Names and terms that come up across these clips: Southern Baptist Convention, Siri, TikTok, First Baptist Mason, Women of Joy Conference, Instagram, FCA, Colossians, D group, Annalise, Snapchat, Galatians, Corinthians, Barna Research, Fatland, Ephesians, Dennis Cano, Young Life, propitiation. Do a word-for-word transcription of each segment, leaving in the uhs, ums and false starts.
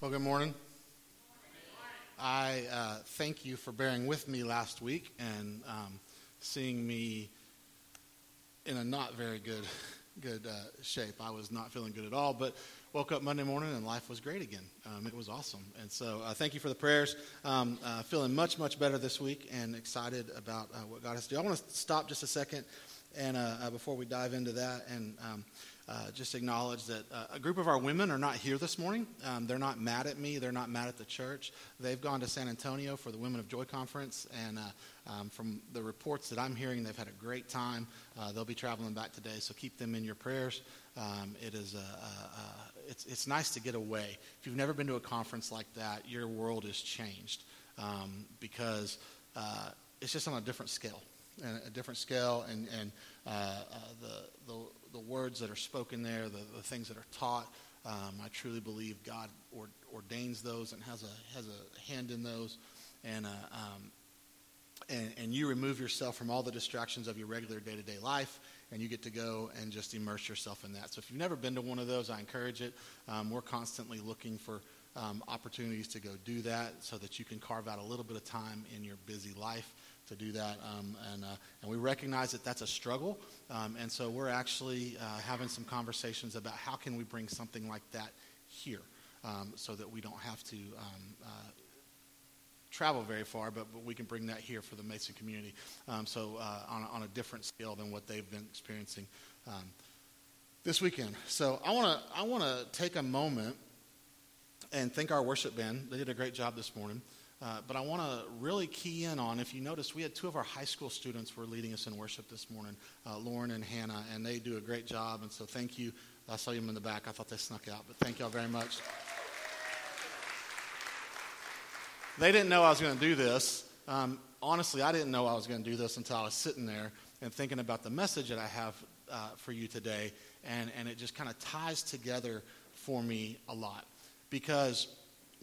Well, good morning. Good morning. I uh, thank you for bearing with me last week and um, seeing me in a not very good good uh, shape. I was not feeling good at all, but woke up Monday morning and life was great again. Um, it was awesome. And so uh, thank you for the prayers. Um, uh, feeling much, much better this week and excited about uh, what God has to do. I want to stop just a second and uh, uh, before we dive into that and um Uh, just acknowledge that uh, a group of our women are not here this morning. Um, they're not mad at me. They're not mad at the church. They've gone to San Antonio for the Women of Joy Conference, and uh, um, from the reports that I'm hearing, they've had a great time. Uh, they'll be traveling back today, so keep them in your prayers. Um, it is a, a, a, it's it's nice to get away. If you've never been to a conference like that, your world is changed um, because uh, it's just on a different scale, and a different scale, and and uh, uh, the the. the words that are spoken there, the, the things that are taught. Um, I truly believe God or, ordains those and has a has a hand in those. And, uh, um, and and you remove yourself from all the distractions of your regular day-to-day life, and you get to go and just immerse yourself in that. So if you've never been to one of those, I encourage it. Um, we're constantly looking for um, opportunities to go do that so that you can carve out a little bit of time in your busy life to do that, um, and uh, and we recognize that that's a struggle, um, and so we're actually uh, having some conversations about how can we bring something like that here, um, so that we don't have to um, uh, travel very far, but, but we can bring that here for the Mason community, um, so uh, on, on a different scale than what they've been experiencing um, this weekend. So I want to I want to take a moment and thank our worship band. They did a great job this morning. Uh, but I want to really key in on, if you notice, we had two of our high school students were leading us in worship this morning, uh, Lauren and Hannah, and they do a great job, and so thank you. I saw them in the back. I thought they snuck out, but thank y'all very much. They didn't know I was going to do this. Um, honestly, I didn't know I was going to do this until I was sitting there and thinking about the message that I have uh, for you today, and, and it just kind of ties together for me a lot, because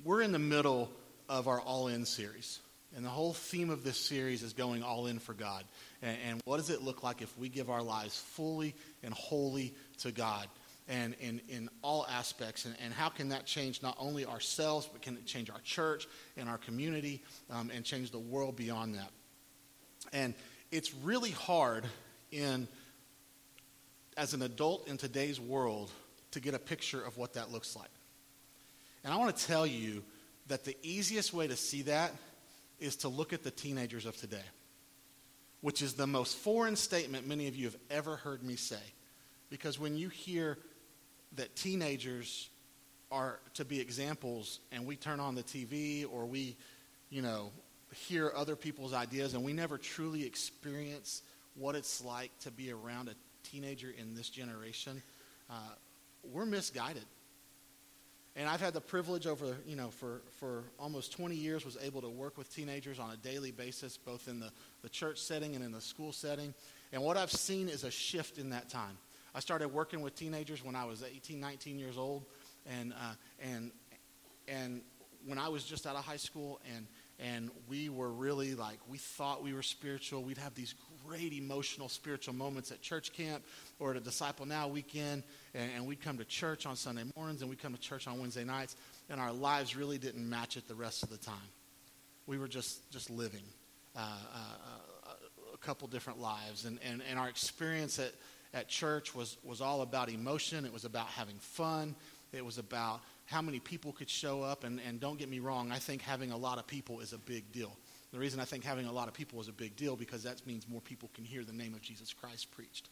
we're in the middle of our all-in series. And the whole theme of this series is going all in for God. And, and what does it look like if we give our lives fully and wholly to God and in all aspects? And, and how can that change not only ourselves, but can it change our church and our community um, and change the world beyond that? And it's really hard in as an adult in today's world to get a picture of what that looks like. And I want to tell you that the easiest way to see that is to look at the teenagers of today, which is the most foreign statement many of you have ever heard me say. Because when you hear that teenagers are to be examples, and we turn on the T V or we, you know, hear other people's ideas, and we never truly experience what it's like to be around a teenager in this generation, uh, we're misguided. And I've had the privilege over, you know, for, for almost twenty years, was able to work with teenagers on a daily basis, both in the, the church setting and in the school setting. And what I've seen is a shift in that time. I started working with teenagers when I was eighteen, nineteen years old. And uh, and and when I was just out of high school, and, and we were really like, we thought we were spiritual. We'd have these great emotional spiritual moments at church camp or at a Disciple Now weekend, and, and we'd come to church on Sunday mornings and we'd come to church on Wednesday nights, and our lives really didn't match it the rest of the time. We were just just living uh, uh, a couple different lives, and, and, and our experience at, at church was, was all about emotion. It was about having fun. It was about how many people could show up, and, and don't get me wrong, I think having a lot of people is a big deal. The reason I think having a lot of people is a big deal because that means more people can hear the name of Jesus Christ preached.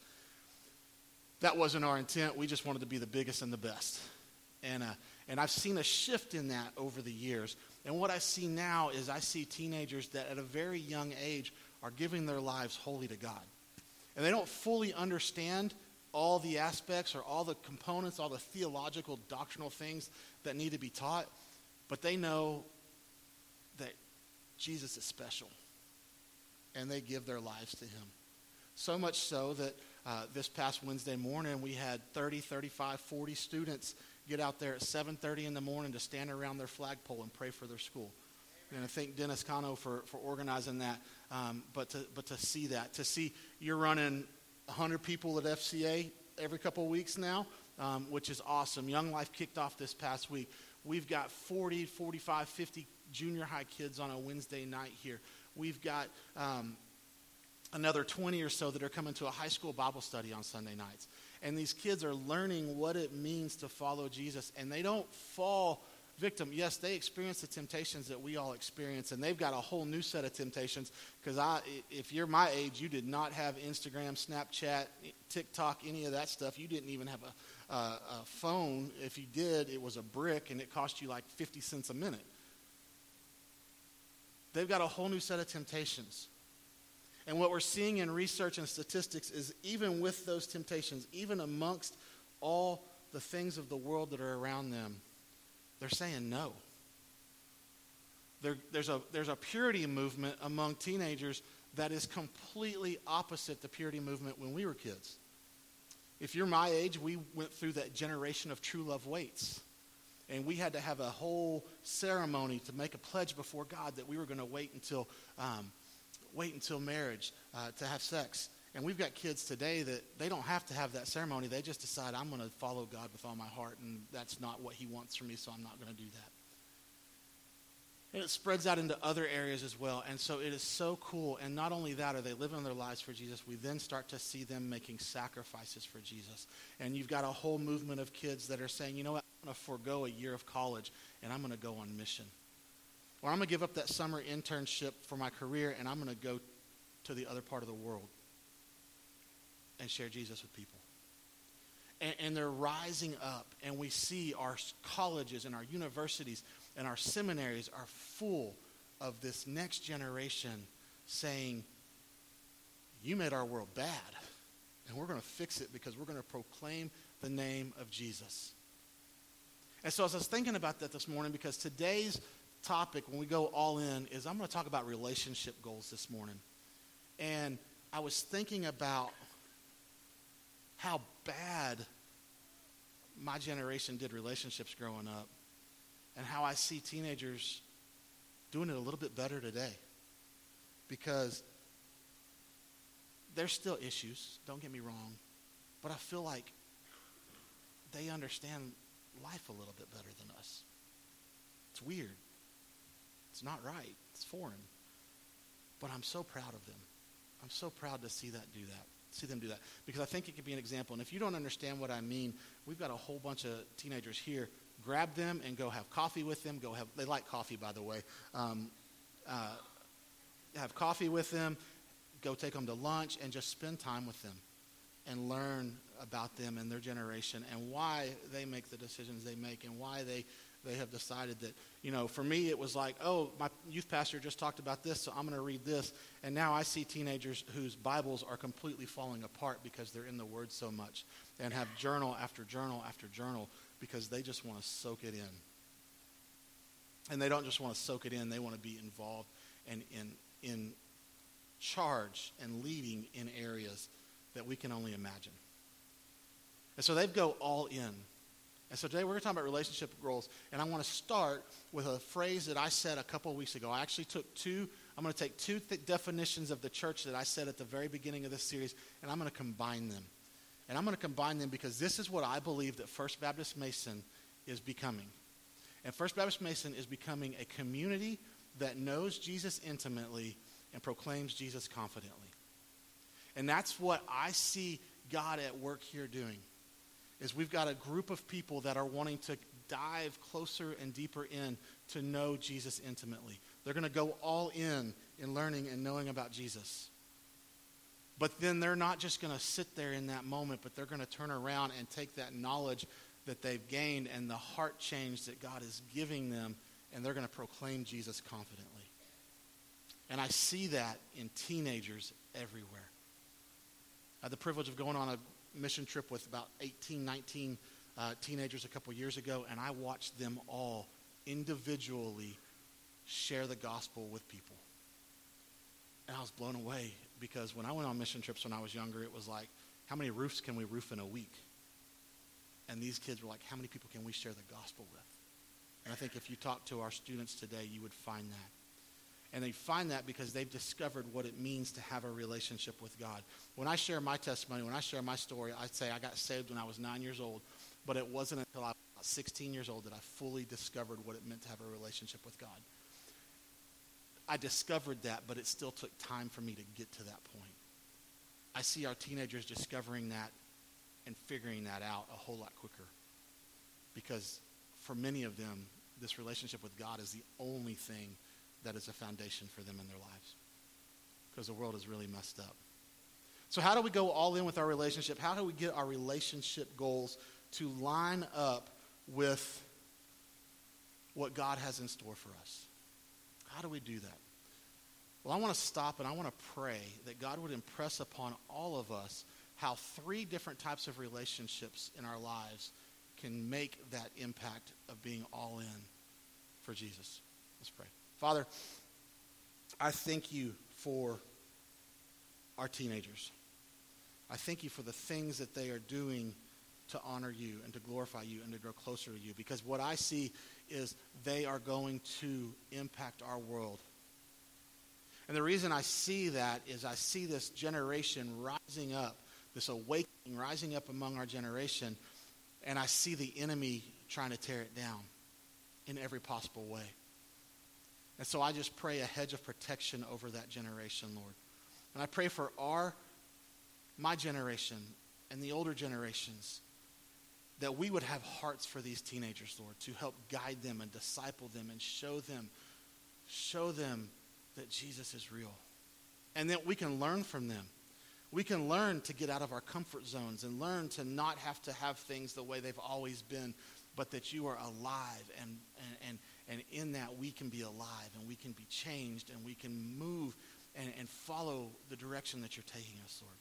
That wasn't our intent. We just wanted to be the biggest and the best. And uh, and I've seen a shift in that over the years. And what I see now is I see teenagers that at a very young age are giving their lives wholly to God. And they don't fully understand all the aspects or all the components, all the theological, doctrinal things that need to be taught, but they know that Jesus is special, and they give their lives to him. So much so that uh, this past Wednesday morning, we had thirty, thirty-five, forty students get out there at seven thirty in the morning to stand around their flagpole and pray for their school. And I thank Dennis Cano for, for organizing that, um, but, to, but to see that, to see you're running one hundred people at F C A every couple of weeks now, um, which is awesome. Young Life kicked off this past week. We've got forty, forty-five, fifty junior high kids on a Wednesday night here. We've got um, another twenty or so that are coming to a high school Bible study on Sunday nights. And these kids are learning what it means to follow Jesus, and they don't fall victim. Yes, they experience the temptations that we all experience, and they've got a whole new set of temptations, because I, if you're my age, you did not have Instagram, Snapchat, TikTok, any of that stuff. You didn't even have a, a, a phone. If you did, it was a brick, and it cost you like fifty cents a minute. They've got a whole new set of temptations. And what we're seeing in research and statistics is even with those temptations, even amongst all the things of the world that are around them, they're saying no. There, there's a, there's a purity movement among teenagers that is completely opposite the purity movement when we were kids. If you're my age, we went through that generation of true love waits. And we had to have a whole ceremony to make a pledge before God that we were going to wait until... Um, wait until marriage uh, to have sex. And we've got kids today that they don't have to have that ceremony. They just decide, I'm going to follow God with all my heart, and that's not what he wants for me, so I'm not going to do that. And it spreads out into other areas as well. And so it is so cool. And not only that, are they living their lives for Jesus, we then start to see them making sacrifices for Jesus. And you've got a whole movement of kids that are saying, you know what, I'm going to forego a year of college, and I'm going to go on mission. Or I'm going to give up that summer internship for my career, and I'm going to go to the other part of the world and share Jesus with people. And, and they're rising up, and we see our colleges and our universities and our seminaries are full of this next generation saying, you made our world bad, and we're going to fix it because we're going to proclaim the name of Jesus. And so as I was thinking about that this morning, because today's topic when we go all in is I'm going to talk about relationship goals this morning. And I was thinking about how bad my generation did relationships growing up and how I see teenagers doing it a little bit better today, because there's still issues, don't get me wrong, but I feel like they understand life a little bit better than us. It's weird. It's not right. It's foreign. But I'm so proud of them. I'm so proud to see that do that, see them do that, because I think it could be an example. And if you don't understand what I mean, we've got a whole bunch of teenagers here. Grab them and go have coffee with them. Go have, they like coffee, by the way. Um, uh, have coffee with them. Go take them to lunch and just spend time with them and learn about them and their generation and why they make the decisions they make and why they They have decided that, you know, for me it was like, oh, my youth pastor just talked about this, so I'm going to read this. And now I see teenagers whose Bibles are completely falling apart because they're in the Word so much and have journal after journal after journal because they just want to soak it in. And they don't just want to soak it in. They want to be involved and in in charge and leading in areas that we can only imagine. And so they go all in. And so today we're going to talk about relationship goals, and I want to start with a phrase that I said a couple of weeks ago. I actually took two, I'm going to take two th- definitions of the church that I said at the very beginning of this series, and I'm going to combine them. And I'm going to combine them because this is what I believe that First Baptist Mason is becoming. And First Baptist Mason is becoming a community that knows Jesus intimately and proclaims Jesus confidently. And that's what I see God at work here doing. Is we've got a group of people that are wanting to dive closer and deeper in to know Jesus intimately. They're going to go all in in learning and knowing about Jesus. But then they're not just going to sit there in that moment, but they're going to turn around and take that knowledge that they've gained and the heart change that God is giving them, and they're going to proclaim Jesus confidently. And I see that in teenagers everywhere. I had the privilege of going on a mission trip with about eighteen, nineteen uh, teenagers a couple years ago, and I watched them all individually share the gospel with people. And I was blown away, because when I went on mission trips when I was younger, it was like, how many roofs can we roof in a week? And these kids were like, how many people can we share the gospel with? And I think if you talk to our students today, you would find that. And they find that because they've discovered what it means to have a relationship with God. When I share my testimony, when I share my story, I say I got saved when I was nine years old. But it wasn't until I was about sixteen years old that I fully discovered what it meant to have a relationship with God. I discovered that, but it still took time for me to get to that point. I see our teenagers discovering that and figuring that out a whole lot quicker, because for many of them, this relationship with God is the only thing that is a foundation for them in their lives, because the world is really messed up. So how do we go all in with our relationship? How do we get our relationship goals to line up with what God has in store for us? How do we do that? Well, I want to stop and I want to pray that God would impress upon all of us how three different types of relationships in our lives can make that impact of being all in for Jesus. Let's pray. Father, I thank you for our teenagers. I thank you for the things that they are doing to honor you and to glorify you and to grow closer to you, because what I see is they are going to impact our world. And the reason I see that is I see this generation rising up, this awakening rising up among our generation, and I see the enemy trying to tear it down in every possible way. And so I just pray a hedge of protection over that generation, Lord. And I pray for our, my generation and the older generations, that we would have hearts for these teenagers, Lord, to help guide them and disciple them and show them, show them that Jesus is real. And that we can learn from them. We can learn to get out of our comfort zones and learn to not have to have things the way they've always been, but that you are alive, and, and, and, and in that we can be alive and we can be changed and we can move and, and follow the direction that you're taking us, Lord.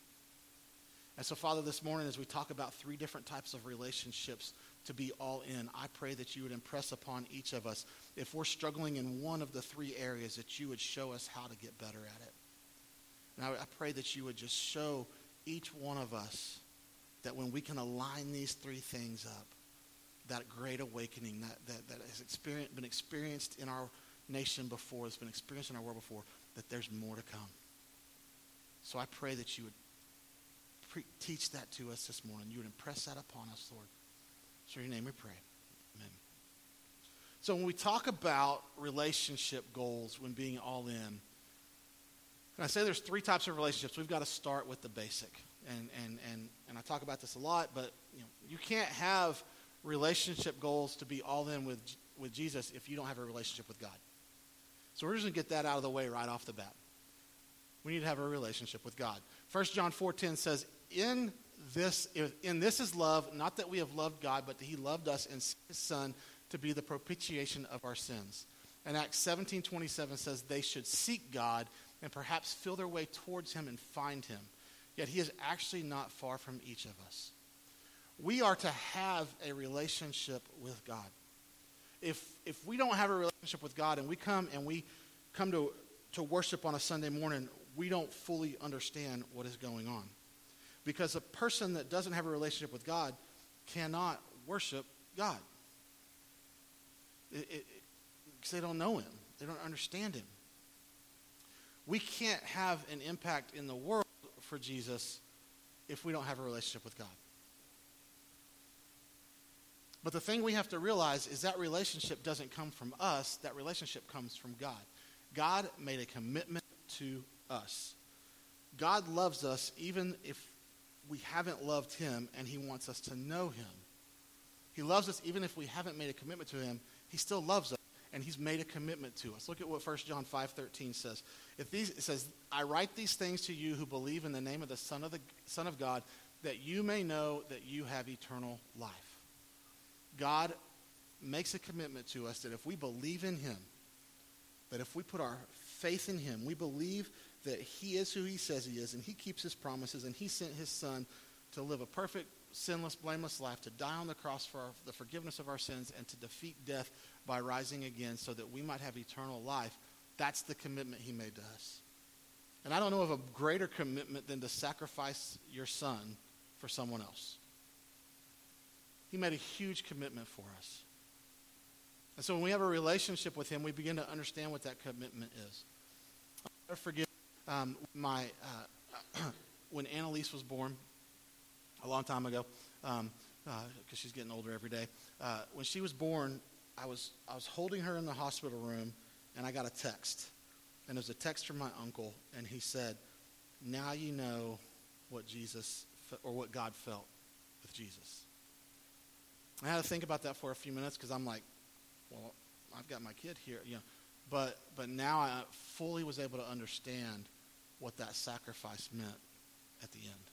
And so, Father, this morning as we talk about three different types of relationships to be all in, I pray that you would impress upon each of us, if we're struggling in one of the three areas, that you would show us how to get better at it. And I, I pray that you would just show each one of us that when we can align these three things up, that great awakening that, that, that has experience, been experienced in our nation before, that's been experienced in our world before, that there's more to come. So I pray that you would teach that to us this morning. You would impress that upon us, Lord. So in your name we pray. Amen. So when we talk about relationship goals, when being all in, and I say there's three types of relationships, we've got to start with the basic. And and and and I talk about this a lot, but you know, you can't have relationship goals to be all in with with Jesus if you don't have a relationship with God. So we're just going to get that out of the way right off the bat. We need to have a relationship with God. First John four ten says, in this, in this is love, not that we have loved God, but that he loved us and sent his son to be the propitiation of our sins. And Acts seventeen twenty-seven says they should seek God and perhaps feel their way towards him and find him. Yet he is actually not far from each of us. We are to have a relationship with God. If if we don't have a relationship with God and we come and we come to, to worship on a Sunday morning, we don't fully understand what is going on. Because a person that doesn't have a relationship with God cannot worship God. It, it, because they don't know him. They don't understand him. We can't have an impact in the world for Jesus if we don't have a relationship with God. But the thing we have to realize is that relationship doesn't come from us. That relationship comes from God. God made a commitment to us. God loves us even if we haven't loved him, and he wants us to know him. He loves us even if we haven't made a commitment to him. He still loves us, and he's made a commitment to us. Look at what First John five thirteen says. If these, it says, I write these things to you who believe in the name of the Son of the Son of God, that you may know that you have eternal life. God makes a commitment to us that if we believe in him, that if we put our faith in him, we believe that he is who he says he is, and he keeps his promises, and he sent his son to live a perfect, sinless, blameless life, to die on the cross for our, the forgiveness of our sins, and to defeat death by rising again so that we might have eternal life. That's the commitment he made to us. And I don't know of a greater commitment than to sacrifice your son for someone else. He made a huge commitment for us. And so when we have a relationship with him, we begin to understand what that commitment is. I'll never forget um, my, uh, when Annalise was born a long time ago. Um, because uh, she's getting older every day. Uh, when she was born, I was I was holding her in the hospital room, and I got a text. And it was a text from my uncle, and he said, "Now you know what Jesus fe- or what God felt with Jesus." I had to think about that for a few minutes because I'm like, well, I've got my kid here, you know. But but now I fully was able to understand what that sacrifice meant at the end,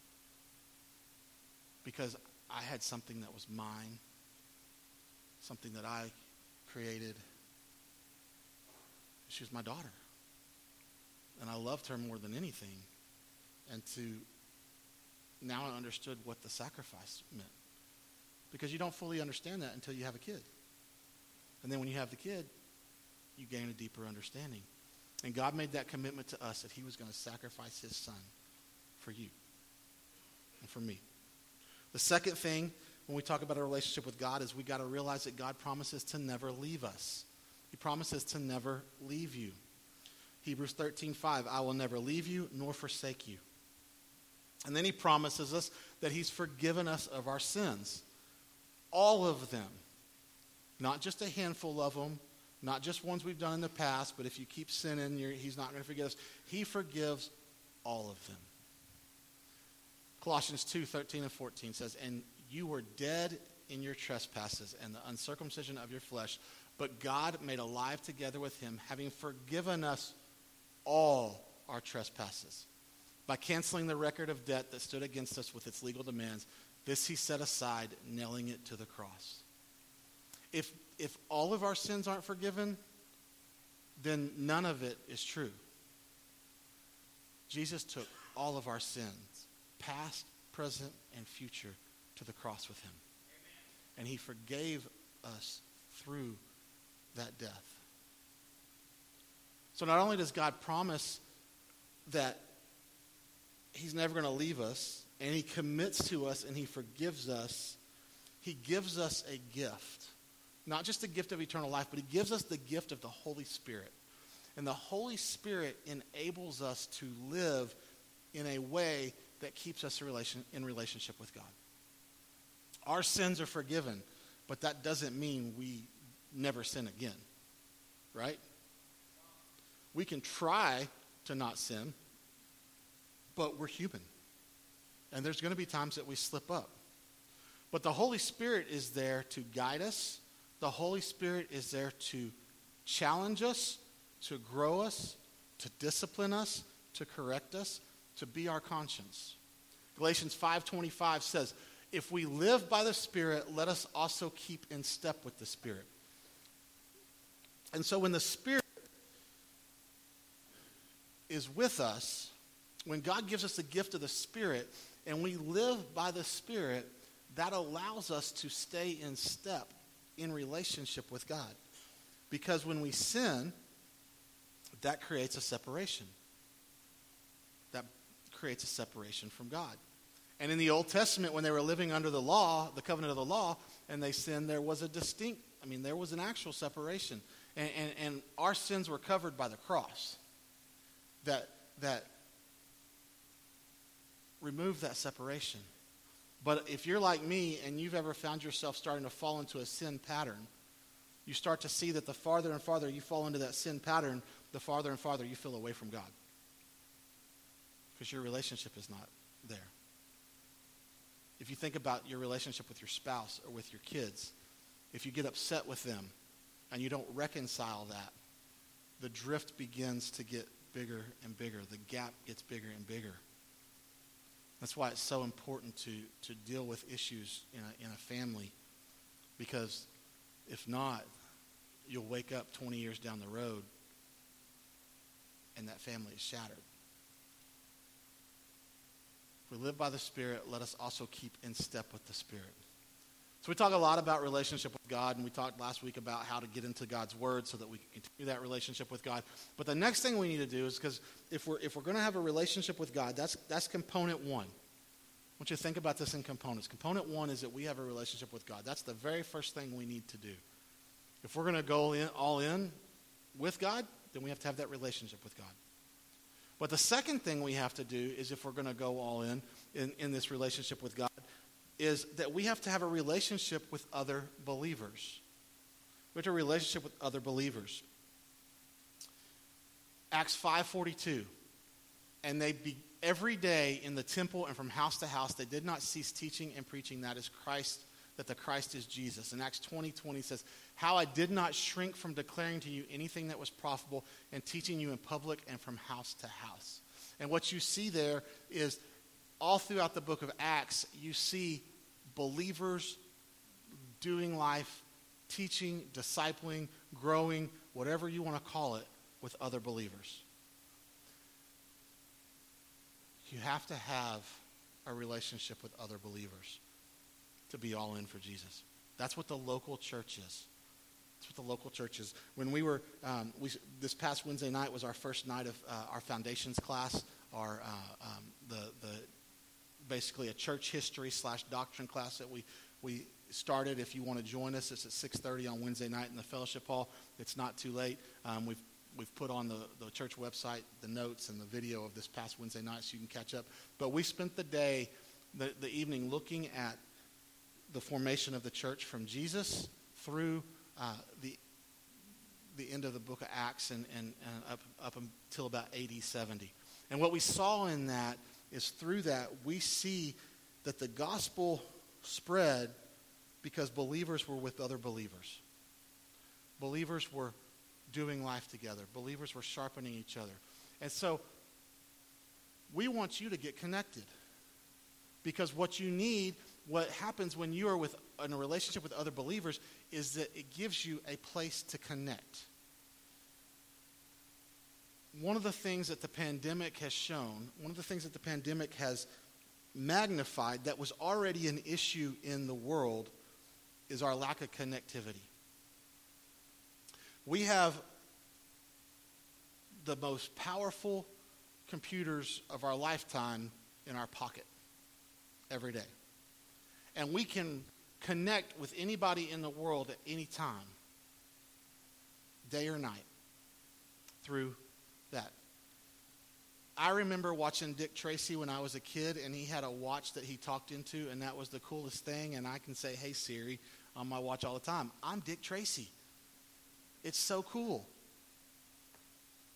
because I had something that was mine, something that I created. She was my daughter, and I loved her more than anything. And to now I understood what the sacrifice meant, because you don't fully understand that until you have a kid. And then when you have the kid, you gain a deeper understanding. And God made that commitment to us that he was going to sacrifice his son for you and for me. The second thing when we talk about our relationship with God is we got to realize that God promises to never leave us. He promises to never leave you. Hebrews thirteen five, I will never leave you nor forsake you. And then he promises us that he's forgiven us of our sins. All of them. Not just a handful of them. Not just ones we've done in the past, but if you keep sinning, you're, he's not going to forgive us. He forgives all of them. Colossians two thirteen and fourteen says, and you were dead in your trespasses and the uncircumcision of your flesh, but God made alive together with him, having forgiven us all our trespasses. By canceling the record of debt that stood against us with its legal demands, this he set aside, nailing it to the cross. If If all of our sins aren't forgiven, then none of it is true. Jesus took all of our sins, past, present, and future, to the cross with him. Amen. And he forgave us through that death. So not only does God promise that he's never going to leave us, and he commits to us and he forgives us, he gives us a gift. Not just the gift of eternal life, but he gives us the gift of the Holy Spirit. And the Holy Spirit enables us to live in a way that keeps us in relation, in relationship with God. Our sins are forgiven, but that doesn't mean we never sin again, right? We can try to not sin, but we're human. And there's going to be times that we slip up. But the Holy Spirit is there to guide us. The Holy Spirit is there to challenge us, to grow us, to discipline us, to correct us, to be our conscience. Galatians five twenty-five says, if we live by the Spirit, let us also keep in step with the Spirit. And so when the Spirit is with us, when God gives us the gift of the Spirit, and we live by the Spirit, that allows us to stay in step in relationship with God. Because when we sin, that creates a separation. That creates a separation from God. And in the Old Testament, when they were living under the law, the covenant of the law, and they sinned, there was a distinct, I mean, there was an actual separation. And, and, and our sins were covered by the cross. That, that removed that separation. But if you're like me and you've ever found yourself starting to fall into a sin pattern, you start to see that the farther and farther you fall into that sin pattern, the farther and farther you feel away from God. Because your relationship is not there. If you think about your relationship with your spouse or with your kids, if you get upset with them and you don't reconcile that, the drift begins to get bigger and bigger. The gap gets bigger and bigger. That's why it's so important to, to deal with issues in a, in a family, because if not, you'll wake up twenty years down the road and that family is shattered. If we live by the Spirit, let us also keep in step with the Spirit. So we talk a lot about relationship with God, and we talked last week about how to get into God's Word so that we can continue that relationship with God. But the next thing we need to do is, because if we're if we're going to have a relationship with God, that's that's component one. I want you to think about this in components. Component one is that we have a relationship with God. That's the very first thing we need to do. If we're going to go in, all in with God, then we have to have that relationship with God. But the second thing we have to do is, if we're going to go all in, in in this relationship with God, is that we have to have a relationship with other believers. We have to have a relationship with other believers. Acts five forty-two, and they be, every day in the temple and from house to house, they did not cease teaching and preaching that is Christ, that the Christ is Jesus. And Acts twenty twenty says, how I did not shrink from declaring to you anything that was profitable and teaching you in public and from house to house. And what you see there is all throughout the book of Acts, you see believers doing life, teaching, discipling, growing, whatever you want to call it, with other believers. You have to have a relationship with other believers to be all in for Jesus. That's what the local church is. That's what the local church is. When we were, um, we this past Wednesday night was our first night of uh, our foundations class, our uh, um, the the basically a church history slash doctrine class that we we started. If you want to join us, it's at six thirty on Wednesday night in the fellowship hall. It's not too late. Um, we've We've put on the, the church website the notes and the video of this past Wednesday night so you can catch up. But we spent the day, the, the evening, looking at the formation of the church from Jesus through uh, the the end of the book of Acts and, and, and up, up until about A D seventy. And what we saw in that is through that we see that the gospel spread because believers were with other believers. Believers were doing life together. Believers were sharpening each other. And so we want you to get connected, because what you need, what happens when you are with in a relationship with other believers, is that it gives you a place to connect. One of the things that the pandemic has shown, one of the things that the pandemic has magnified that was already an issue in the world, is our lack of connectivity. We have the most powerful computers of our lifetime in our pocket every day. And we can connect with anybody in the world at any time, day or night, through that. I remember watching Dick Tracy when I was a kid, and he had a watch that he talked into, and that was the coolest thing. And I can say, hey, Siri, on my watch all the time, I'm Dick Tracy. It's so cool.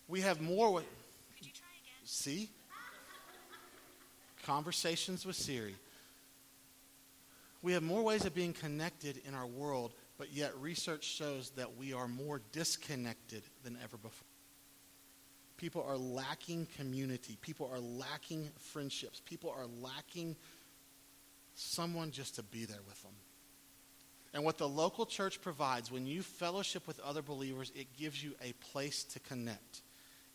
We have more with, could you try again? See? Conversations with Siri. We have more ways of being connected in our world, but yet research shows that we are more disconnected than ever before. People are lacking community. People are lacking friendships. People are lacking someone just to be there with them. And what the local church provides, when you fellowship with other believers, it gives you a place to connect.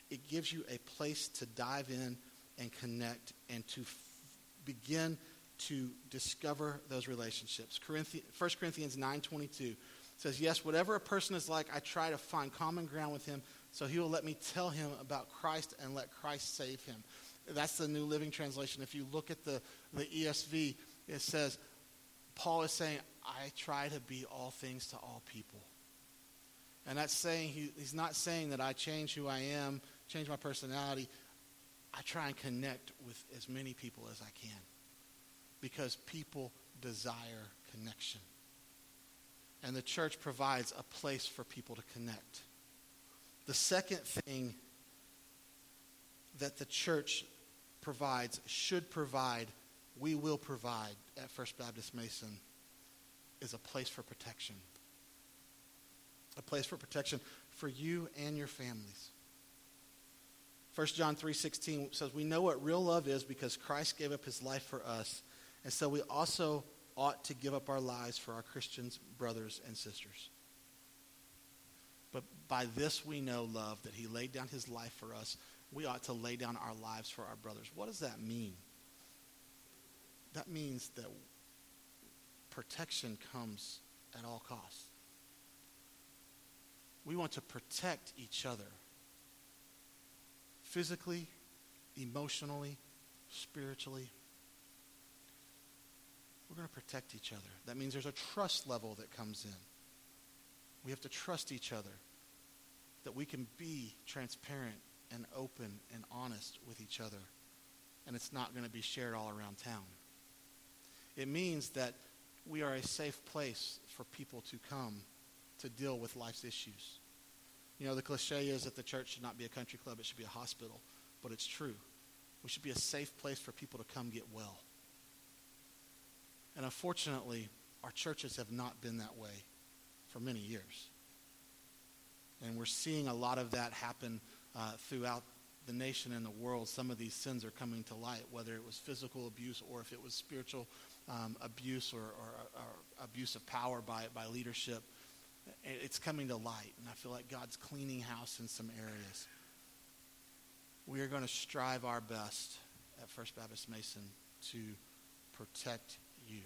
It gives you a place to dive in and connect and to f- begin to discover those relationships. First Corinthians nine twenty-two says, yes, whatever a person is like, I try to find common ground with him, so he will let me tell him about Christ and let Christ save him. That's the New Living Translation. If you look at the, the E S V, it says, Paul is saying, I try to be all things to all people. And that's saying, he, he's not saying that I change who I am, change my personality. I try and connect with as many people as I can, because people desire connection. And the church provides a place for people to connect. The second thing that the church provides, should provide, we will provide at First Baptist Mason, is a place for protection. A place for protection for you and your families. First John three sixteen says, we know what real love is because Christ gave up his life for us, and so we also ought to give up our lives for our Christian brothers and sisters. But by this we know love, that he laid down his life for us. We ought to lay down our lives for our brothers. What does that mean? That means that protection comes at all costs. We want to protect each other physically, emotionally, spiritually. We're going to protect each other. That means there's a trust level that comes in. We have to trust each other, that we can be transparent and open and honest with each other, and it's not going to be shared all around town. It means that we are a safe place for people to come to deal with life's issues. You know, the cliche is that the church should not be a country club, it should be a hospital, but it's true. We should be a safe place for people to come get well. And unfortunately, our churches have not been that way for many years. And we're seeing a lot of that happen uh, throughout the nation and the world. Some of these sins are coming to light, whether it was physical abuse or if it was spiritual um, abuse or, or, or abuse of power by, by leadership. It's coming to light, and I feel like God's cleaning house in some areas. We are going to strive our best at First Baptist Mason to protect you.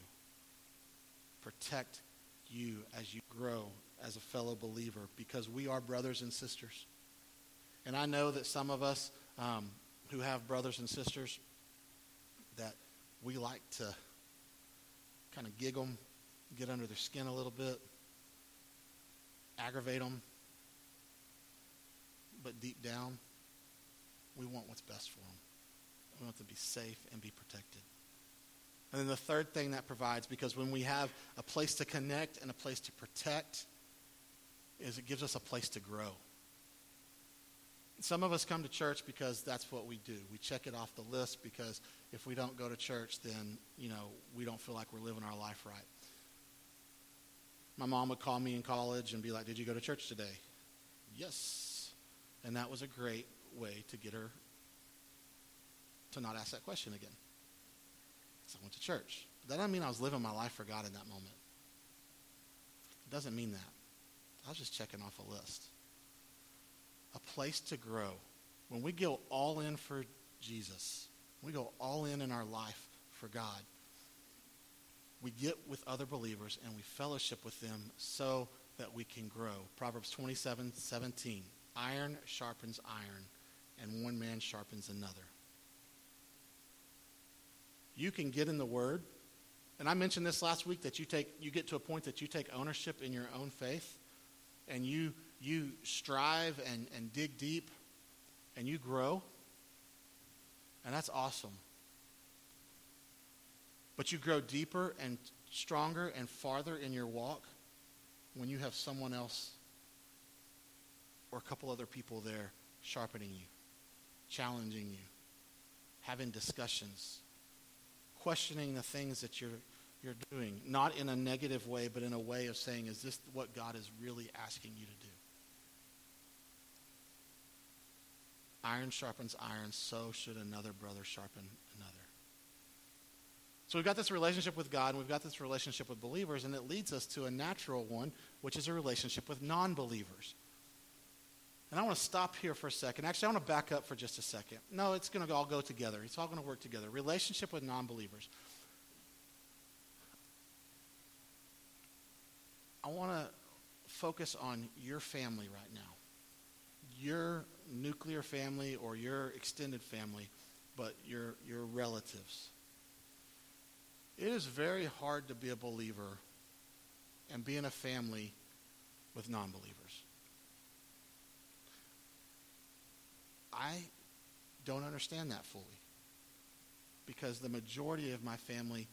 Protect you as you grow as a fellow believer, because we are brothers and sisters. And I know that some of us um, who have brothers and sisters, that we like to kind of gig them, get under their skin a little bit, aggravate them. But deep down, we want what's best for them. We want them to be safe and be protected. And then the third thing that provides, because when we have a place to connect and a place to protect, is it gives us a place to grow. Some of us come to church because that's what we do. We check it off the list because if we don't go to church, then, you know, we don't feel like we're living our life right. My mom would call me in college and be like, "Did you go to church today?" "Yes." And that was a great way to get her to not ask that question again. So I went to church. That doesn't mean I was living my life for God in that moment. It doesn't mean that. I was just checking off a list. A place to grow. When we go all in for Jesus, we go all in in our life for God, we get with other believers and we fellowship with them so that we can grow. Proverbs twenty-seven seventeen. Iron sharpens iron, and one man sharpens another. You can get in the Word. And I mentioned this last week, that you take you get to a point that you take ownership in your own faith, and you you strive and, and dig deep, and you grow. And that's awesome. But you grow deeper and stronger and farther in your walk when you have someone else or a couple other people there sharpening you, challenging you, having discussions, questioning the things that you're you're doing, not in a negative way, but in a way of saying, is this what God is really asking you to do? Iron sharpens iron, so should another brother sharpen another. So we've got this relationship with God, and we've got this relationship with believers, and it leads us to a natural one, which is a relationship with non-believers. And I want to stop here for a second. Actually, I want to back up for just a second. No, it's going to all go together. It's all going to work together. Relationship with non-believers. I want to focus on your family right now. Your nuclear family or your extended family, but your, your relatives. It is very hard to be a believer and be in a family with non-believers. I don't understand that fully, because the majority of my family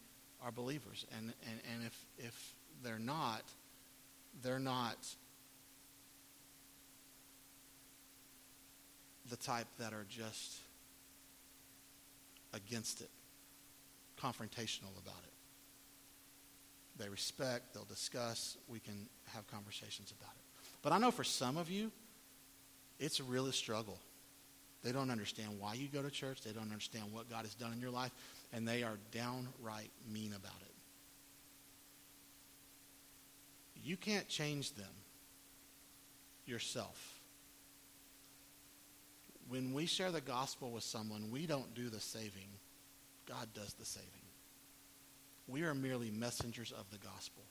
are believers. And, and, and if, if they're not, they're not the type that are just against it, confrontational about it. They respect, they'll discuss, we can have conversations about it. But I know for some of you, it's a real struggle. They don't understand why you go to church. They don't understand what God has done in your life. And they are downright mean about it. You can't change them yourself. When we share the gospel with someone, we don't do the saving. God does the saving. We are merely messengers of the gospel.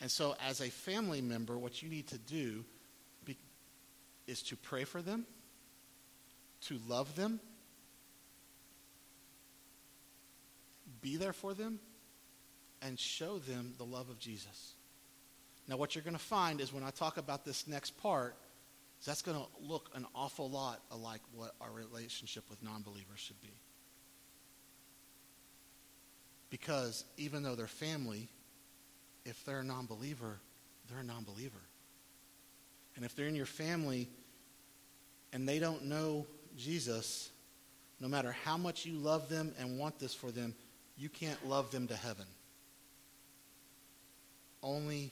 And so as a family member, what you need to do be, is to pray for them, to love them, be there for them, and show them the love of Jesus. Now, what you're going to find is when I talk about this next part, that's going to look an awful lot like what our relationship with non-believers should be. Because even though they're family, if they're a non-believer, they're a non-believer. And if they're in your family and they don't know Jesus, no matter how much you love them and want this for them, you can't love them to heaven. Only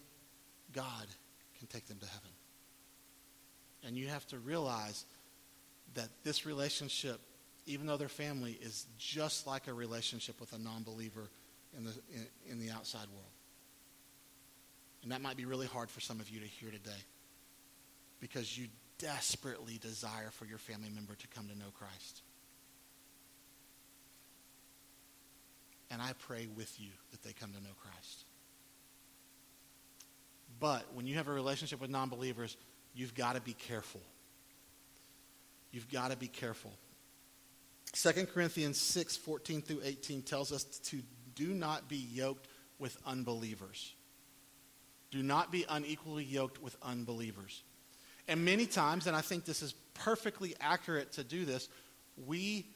God can take them to heaven. And you have to realize that this relationship, even though they're family, is just like a relationship with a non-believer in the, in, in the outside world. And that might be really hard for some of you to hear today, because you desperately desire for your family member to come to know Christ. And I pray with you that they come to know Christ. But when you have a relationship with non-believers, you've got to be careful. You've got to be careful. Second Corinthians six, fourteen through eighteen tells us to do not be yoked with unbelievers. Do not be unequally yoked with unbelievers. And many times, and I think this is perfectly accurate to do this, we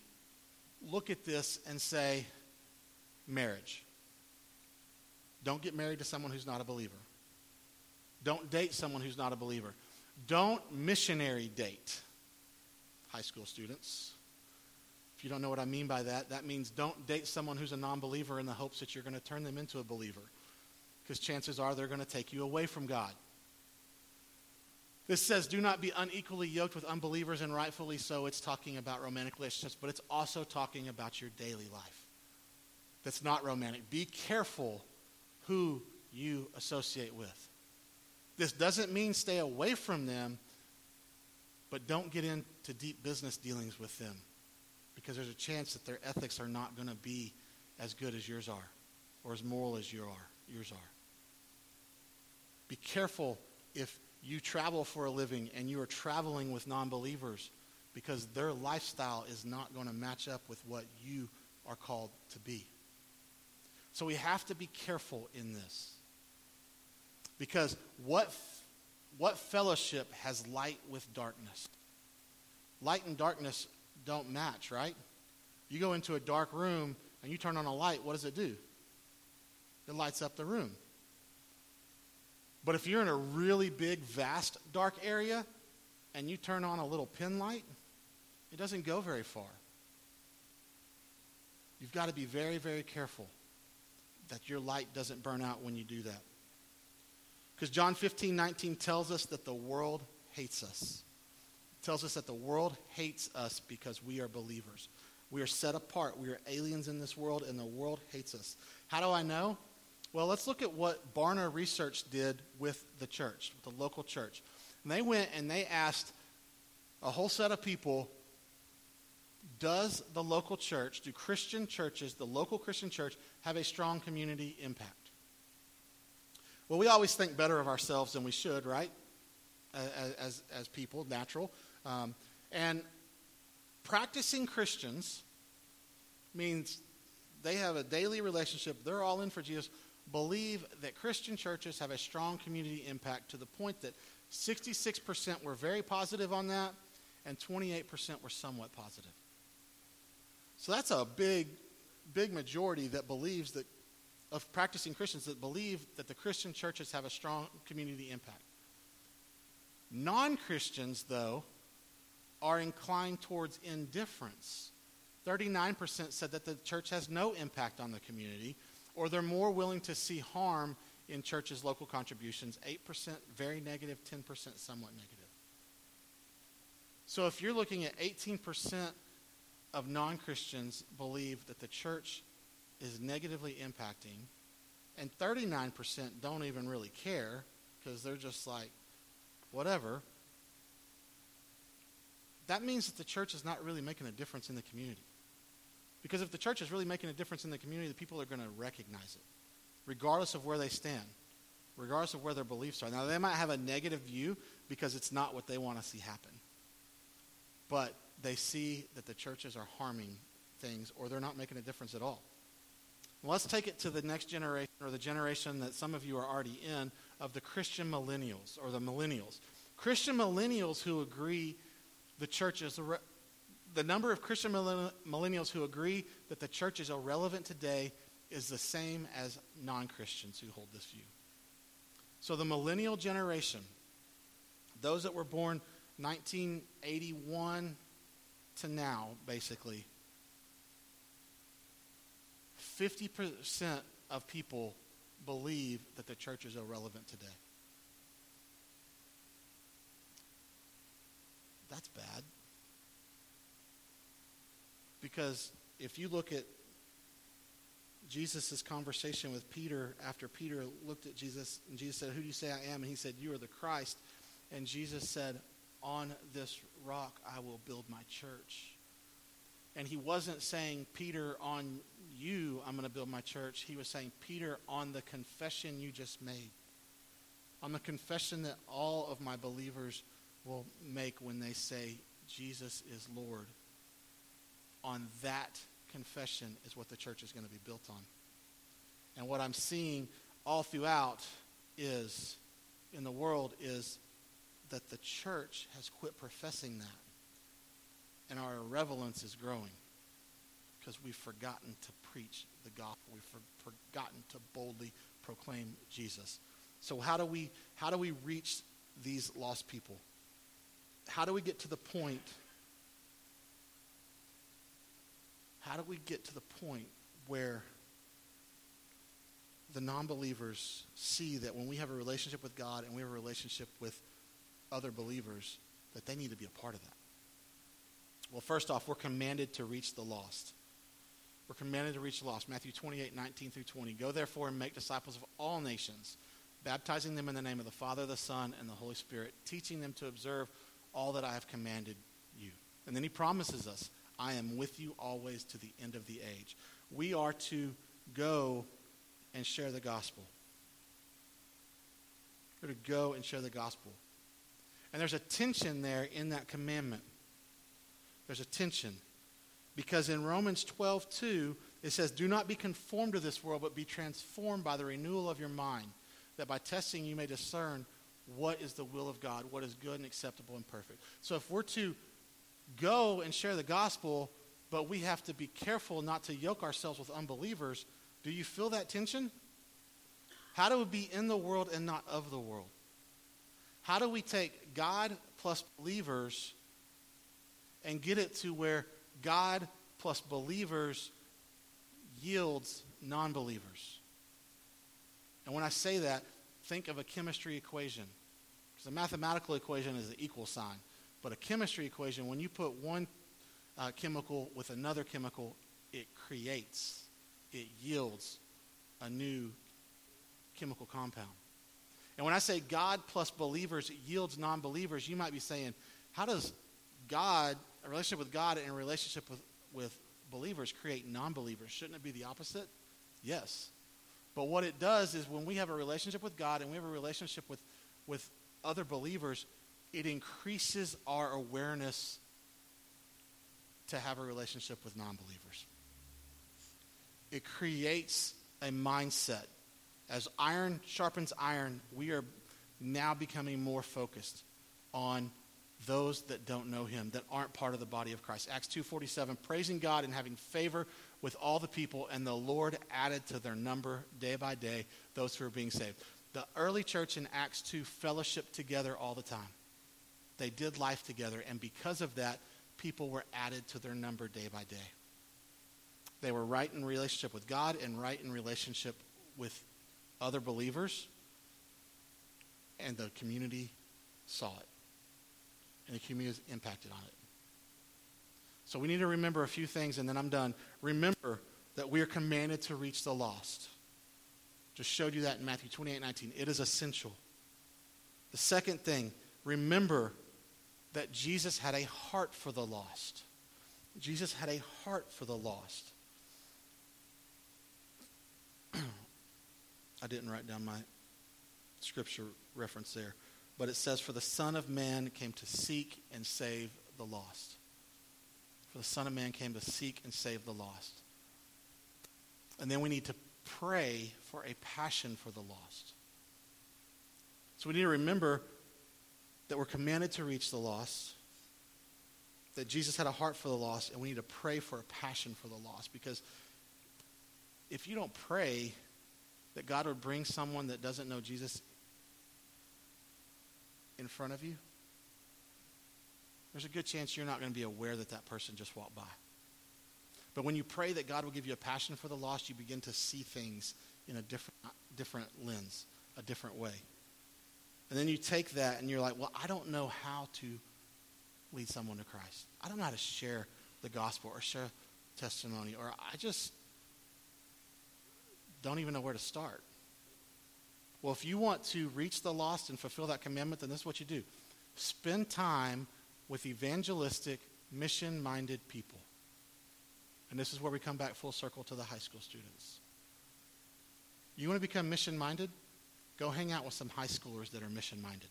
look at this and say, marriage. Don't get married to someone who's not a believer. Don't date someone who's not a believer. Don't missionary date, high school students. If you don't know what I mean by that, that means don't date someone who's a non-believer in the hopes that you're going to turn them into a believer, because chances are they're going to take you away from God. This says, do not be unequally yoked with unbelievers, and rightfully so. It's talking about romantic relationships, but it's also talking about your daily life. That's not romantic. Be careful who you associate with. This doesn't mean stay away from them, but don't get into deep business dealings with them, because there's a chance that their ethics are not going to be as good as yours are, or as moral as you are. Yours are. Be careful if you travel for a living and you are traveling with non-believers, because their lifestyle is not going to match up with what you are called to be. So we have to be careful in this, because what what fellowship has light with darkness? Light and darkness don't match, right? You go into a dark room and you turn on a light, what does it do? It lights up the room. But if you're in a really big, vast, dark area and you turn on a little pin light, it doesn't go very far. You've got to be very, very careful that your light doesn't burn out when you do that. Because John fifteen nineteen tells us that the world hates us. It tells us that the world hates us because we are believers. We are set apart. We are aliens in this world, and the world hates us. How do I know? Well, let's look at what Barna Research did with the church, with the local church. And they went and they asked a whole set of people, does the local church, do Christian churches, the local Christian church, have a strong community impact? Well, we always think better of ourselves than we should, right? As, as, as people, natural. Um, and practicing Christians means they have a daily relationship. They're all in for Jesus. Believe that Christian churches have a strong community impact, to the point that sixty-six percent were very positive on that and twenty-eight percent were somewhat positive. So that's a big, big majority that believes that, of practicing Christians that believe that the Christian churches have a strong community impact. Non-Christians, though, are inclined towards indifference. thirty-nine percent said that the church has no impact on the community, or they're more willing to see harm in churches' local contributions. eight percent very negative, ten percent somewhat negative. So if you're looking at eighteen percent of non-Christians believe that the church is negatively impacting, and thirty-nine percent don't even really care, because they're just like, whatever. That means that the church is not really making a difference in the community. Because if the church is really making a difference in the community, the people are going to recognize it, regardless of where they stand, regardless of where their beliefs are. Now, they might have a negative view because it's not what they want to see happen. But they see that the churches are harming things, or they're not making a difference at all. Well, let's take it to the next generation, or the generation that some of you are already in, of the Christian millennials, or the millennials. Christian millennials who agree the church is, the, the number of Christian millennials who agree that the church is irrelevant today is the same as non-Christians who hold this view. So the millennial generation, those that were born nineteen eighty-one to now, basically, fifty percent of people believe that the church is irrelevant today. That's bad. Because if you look at Jesus' conversation with Peter, after Peter looked at Jesus, and Jesus said, "Who do you say I am?" And he said, "You are the Christ." And Jesus said, "On this rock I will build my church." And he wasn't saying, "Peter, on you I'm going to build my church." He was saying, "Peter, on the confession you just made, on the confession that all of my believers will make when they say Jesus is Lord, on that confession is what the church is going to be built on." And what I'm seeing all throughout is, in the world, is that the church has quit professing that. And our irrelevance is growing because we've forgotten to preach the gospel. We've for- forgotten to boldly proclaim Jesus. So how do we how do we reach these lost people? How do we get to the point? How do we get to the point where the non-believers see that when we have a relationship with God and we have a relationship with other believers, that they need to be a part of that? Well, first off, we're commanded to reach the lost. We're commanded to reach the lost. Matthew twenty-eight, nineteen through twenty. "Go therefore and make disciples of all nations, baptizing them in the name of the Father, the Son, and the Holy Spirit, teaching them to observe all that I have commanded you." And then he promises us, "I am with you always to the end of the age." We are to go and share the gospel. We're to go and share the gospel. And there's a tension there in that commandment. There's a tension. Because in Romans twelve two, it says, "Do not be conformed to this world, but be transformed by the renewal of your mind, that by testing you may discern what is the will of God, what is good and acceptable and perfect." So if we're to go and share the gospel, but we have to be careful not to yoke ourselves with unbelievers, do you feel that tension? How do we be in the world and not of the world? How do we take God plus believers and get it to where God plus believers yields non-believers? And when I say that, think of a chemistry equation. Because a mathematical equation is an equal sign. But a chemistry equation, when you put one uh, chemical with another chemical, it creates, it yields a new chemical compound. And when I say God plus believers yields non-believers, you might be saying, how does God, a relationship with God and a relationship with, with believers create non-believers? Shouldn't it be the opposite? Yes. But what it does is when we have a relationship with God and we have a relationship with, with other believers, it increases our awareness to have a relationship with non-believers. It creates a mindset. As iron sharpens iron, we are now becoming more focused on those that don't know him, that aren't part of the body of Christ. Acts two forty-seven, "Praising God and having favor with all the people, and the Lord added to their number day by day those who are being saved." The early church in Acts two fellowshiped together all the time. They did life together, and because of that, people were added to their number day by day. They were right in relationship with God and right in relationship with other believers, and the community saw it. And the community is impacted on it. So we need to remember a few things, and then I'm done. Remember that we are commanded to reach the lost. Just showed you that in Matthew twenty-eight nineteen. It is essential. The second thing, remember that Jesus had a heart for the lost. Jesus had a heart for the lost. I didn't write down my scripture reference there. But it says, "For the Son of Man came to seek and save the lost." For the Son of Man came to seek and save the lost. And then we need to pray for a passion for the lost. So we need to remember that we're commanded to reach the lost, that Jesus had a heart for the lost, and we need to pray for a passion for the lost, because if you don't pray that God would bring someone that doesn't know Jesus in front of you, there's a good chance you're not going to be aware that that person just walked by. But when you pray that God will give you a passion for the lost, you begin to see things in a different different lens, a different way. And then you take that and you're like, well, I don't know how to lead someone to Christ. I don't know how to share the gospel or share testimony, or I just don't even know where to start. Well, if you want to reach the lost and fulfill that commandment, then this is what you do. Spend time with evangelistic, mission-minded people. And this is where we come back full circle to the high school students. You want to become mission-minded? Go hang out with some high schoolers that are mission-minded.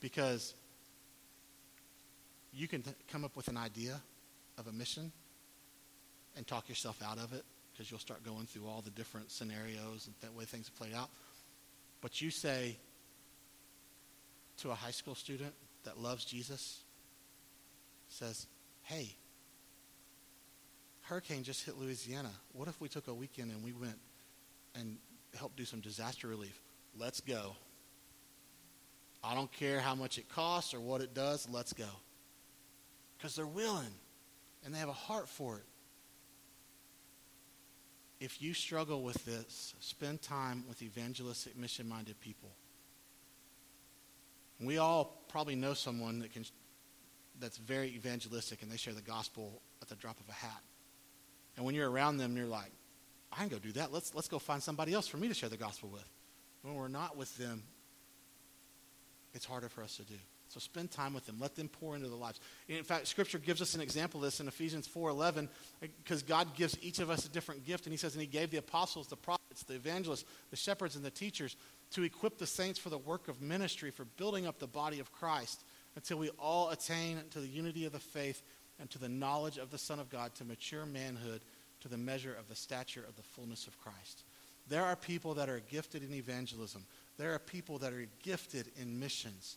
Because you can th- come up with an idea of a mission and talk yourself out of it, because you'll start going through all the different scenarios and the way things have played out. But you say to a high school student that loves Jesus, says, hey, hurricane just hit Louisiana. What if we took a weekend and we went and helped do some disaster relief? Let's go. I don't care how much it costs or what it does. Let's go. Because they're willing and they have a heart for it. If you struggle with this, spend time with evangelistic, mission-minded people. We all probably know someone that can, that's very evangelistic, and they share the gospel at the drop of a hat. And when you're around them, you're like, I can go do that. Let's let's go find somebody else for me to share the gospel with. When we're not with them, it's harder for us to do. So spend time with them. Let them pour into their lives. In fact, Scripture gives us an example of this in Ephesians four eleven, because God gives each of us a different gift. And he says, and he gave the apostles, the prophets, the evangelists, the shepherds, and the teachers to equip the saints for the work of ministry, for building up the body of Christ, until we all attain to the unity of the faith and to the knowledge of the Son of God, to mature manhood, to the measure of the stature of the fullness of Christ. There are people that are gifted in evangelism. There are people that are gifted in missions.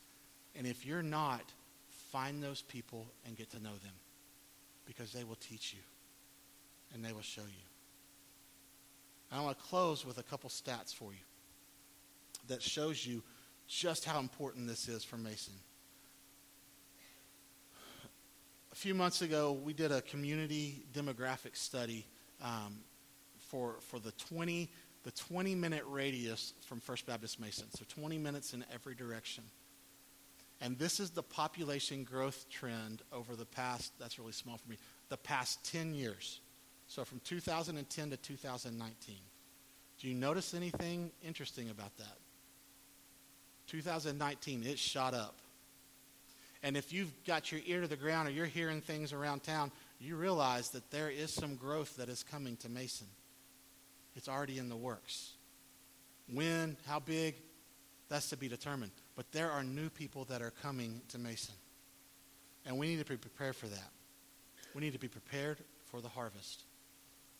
And if you're not, find those people and get to know them, because they will teach you and they will show you. I want to close with a couple stats for you that shows you just how important this is for Mason. A few months ago, we did a community demographic study um, for for the twenty the twenty-minute radius from First Baptist Mason, so twenty minutes in every direction. And this is the population growth trend over the past, that's really small for me, the past ten years. So from two thousand ten to two thousand nineteen. Do you notice anything interesting about that? two thousand nineteen, it shot up. And if you've got your ear to the ground or you're hearing things around town, you realize that there is some growth that is coming to Mason. It's already in the works. When, how big, that's to be determined. But there are new people that are coming to Mason. And we need to be prepared for that. We need to be prepared for the harvest.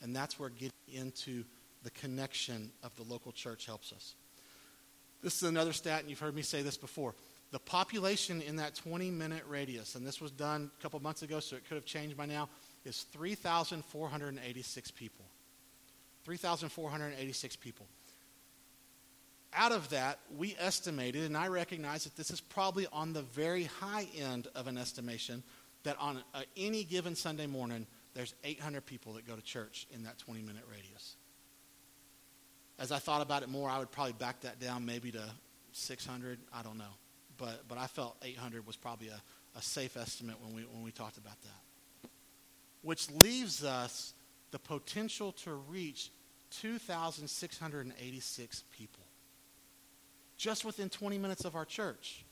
And that's where getting into the connection of the local church helps us. This is another stat, and you've heard me say this before. The population in that twenty-minute radius, and this was done a couple months ago, so it could have changed by now, is three thousand four hundred eighty-six people. three thousand four hundred eighty-six people. Out of that, we estimated, and I recognize that this is probably on the very high end of an estimation, that on a, any given Sunday morning, there's eight hundred people that go to church in that twenty-minute radius. As I thought about it more, I would probably back that down maybe to six hundred. I don't know. But but I felt eight hundred was probably a, a safe estimate when we when we talked about that. Which leaves us the potential to reach two thousand six hundred eighty-six people. Just within twenty minutes of our church.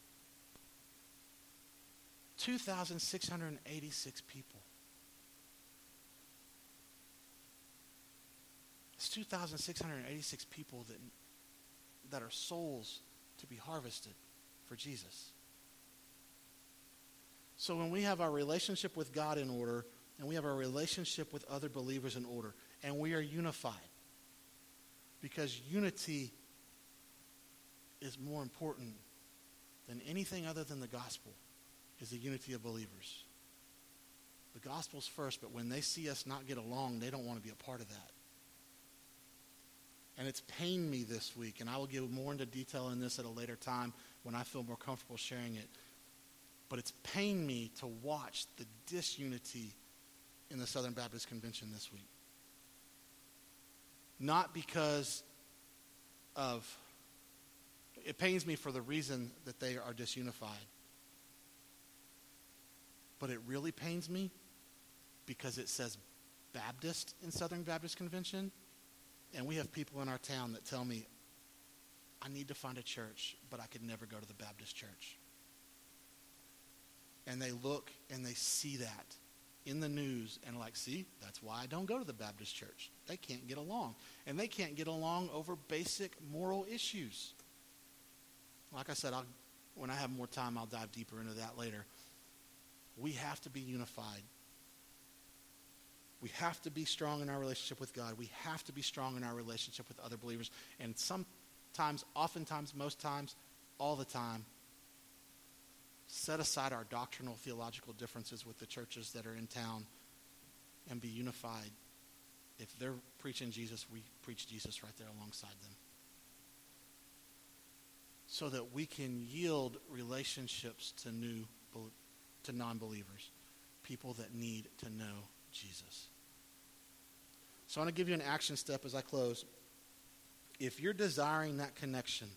two thousand six hundred eighty-six people. It's two thousand six hundred eighty-six people that, that are souls to be harvested for Jesus. So when we have our relationship with God in order, and we have our relationship with other believers in order, and we are unified, because unity is more important than anything other than the gospel, is the unity of believers. The gospel's first, but when they see us not get along, they don't want to be a part of that. And it's pained me this week, and I will give more into detail in this at a later time when I feel more comfortable sharing it. But it's pained me to watch the disunity in the Southern Baptist Convention this week. Not because of, it pains me for the reason that they are disunified. But it really pains me because it says Baptist in Southern Baptist Convention, and we have people in our town that tell me, I need to find a church, but I could never go to the Baptist church. And they look and they see that in the news and like, see, that's why I don't go to the Baptist church. They can't get along. And they can't get along over basic moral issues. Like I said, I'll, when I have more time, I'll dive deeper into that later. We have to be unified. We have to be strong in our relationship with God. We have to be strong in our relationship with other believers. And sometimes, oftentimes, most times, all the time, set aside our doctrinal, theological differences with the churches that are in town and be unified. If they're preaching Jesus, we preach Jesus right there alongside them. So that we can yield relationships to new to non-believers, people that need to know Jesus. So I want to give you an action step as I close. If you're desiring that connection,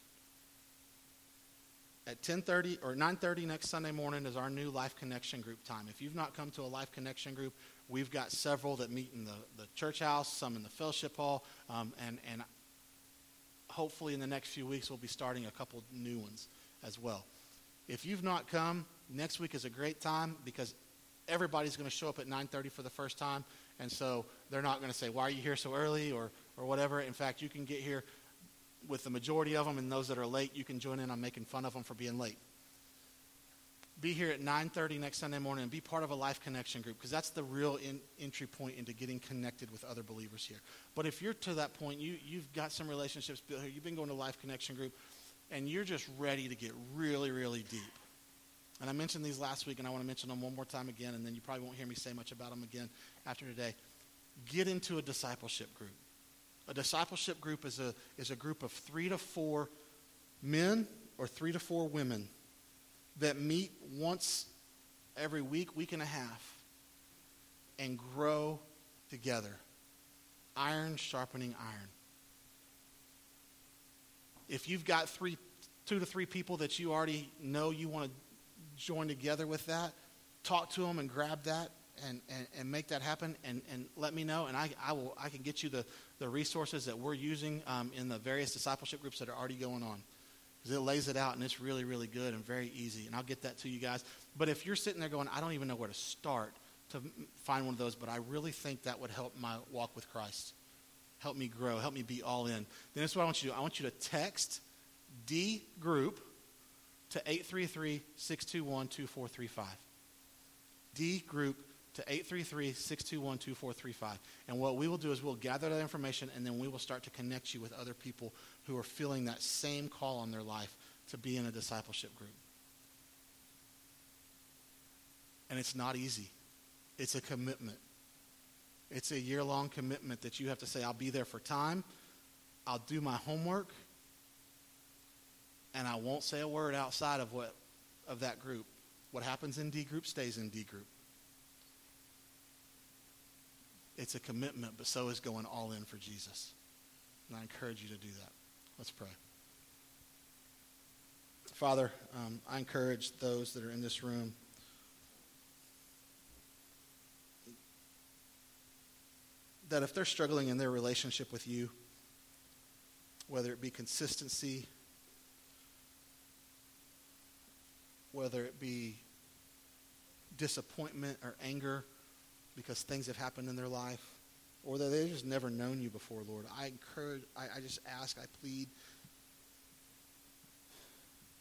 at ten thirty or nine thirty next Sunday morning is our new Life Connection group time. If you've not come to a Life Connection group, we've got several that meet in the, the church house, some in the fellowship hall, um, and, and hopefully in the next few weeks we'll be starting a couple new ones as well. If you've not come, next week is a great time because everybody's going to show up at nine thirty for the first time, and so they're not going to say, why are you here so early or or whatever. In fact, you can get here with the majority of them, and those that are late, you can join in on making fun of them for being late. Be here at nine thirty next Sunday morning and be part of a Life Connection group because that's the real in, entry point into getting connected with other believers here. But if you're to that point, you, you've got some relationships built here, you've been going to Life Connection group, and you're just ready to get really, really deep. And I mentioned these last week, and I want to mention them one more time again, and then you probably won't hear me say much about them again after today. Get into a discipleship group. A discipleship group is a is a group of three to four men or three to four women that meet once every week, week and a half, and grow together. Iron sharpening iron. If you've got three, two to three people that you already know you want to join together with that, talk to them and grab that. And, and, and make that happen, and, and let me know, and I, I will I can get you the, the resources that we're using um, in the various discipleship groups that are already going on. Because it lays it out, and it's really, really good and very easy, and I'll get that to you guys. But if you're sitting there going, I don't even know where to start to find one of those, but I really think that would help my walk with Christ, help me grow, help me be all in, then that's what I want you to do. I want you to text D group to eight three three, six two one, two four three five. D group to eight three three, six two one, two four three five. And what we will do is we'll gather that information, and then we will start to connect you with other people who are feeling that same call on their life to be in a discipleship group. And it's not easy. It's a commitment. It's a year-long commitment that you have to say, I'll be there for time, I'll do my homework, and I won't say a word outside of what of that group. What happens in D group stays in D group. It's a commitment, but so is going all in for Jesus. And I encourage you to do that. Let's pray. Father, um, I encourage those that are in this room that if they're struggling in their relationship with you, whether it be consistency, whether it be disappointment or anger, because things have happened in their life, or that they've just never known you before, Lord. I encourage, I, I just ask, I plead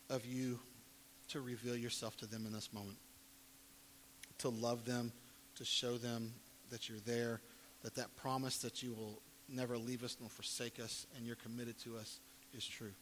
of you to reveal yourself to them in this moment, to love them, to show them that you're there, that that promise that you will never leave us nor forsake us and you're committed to us is true.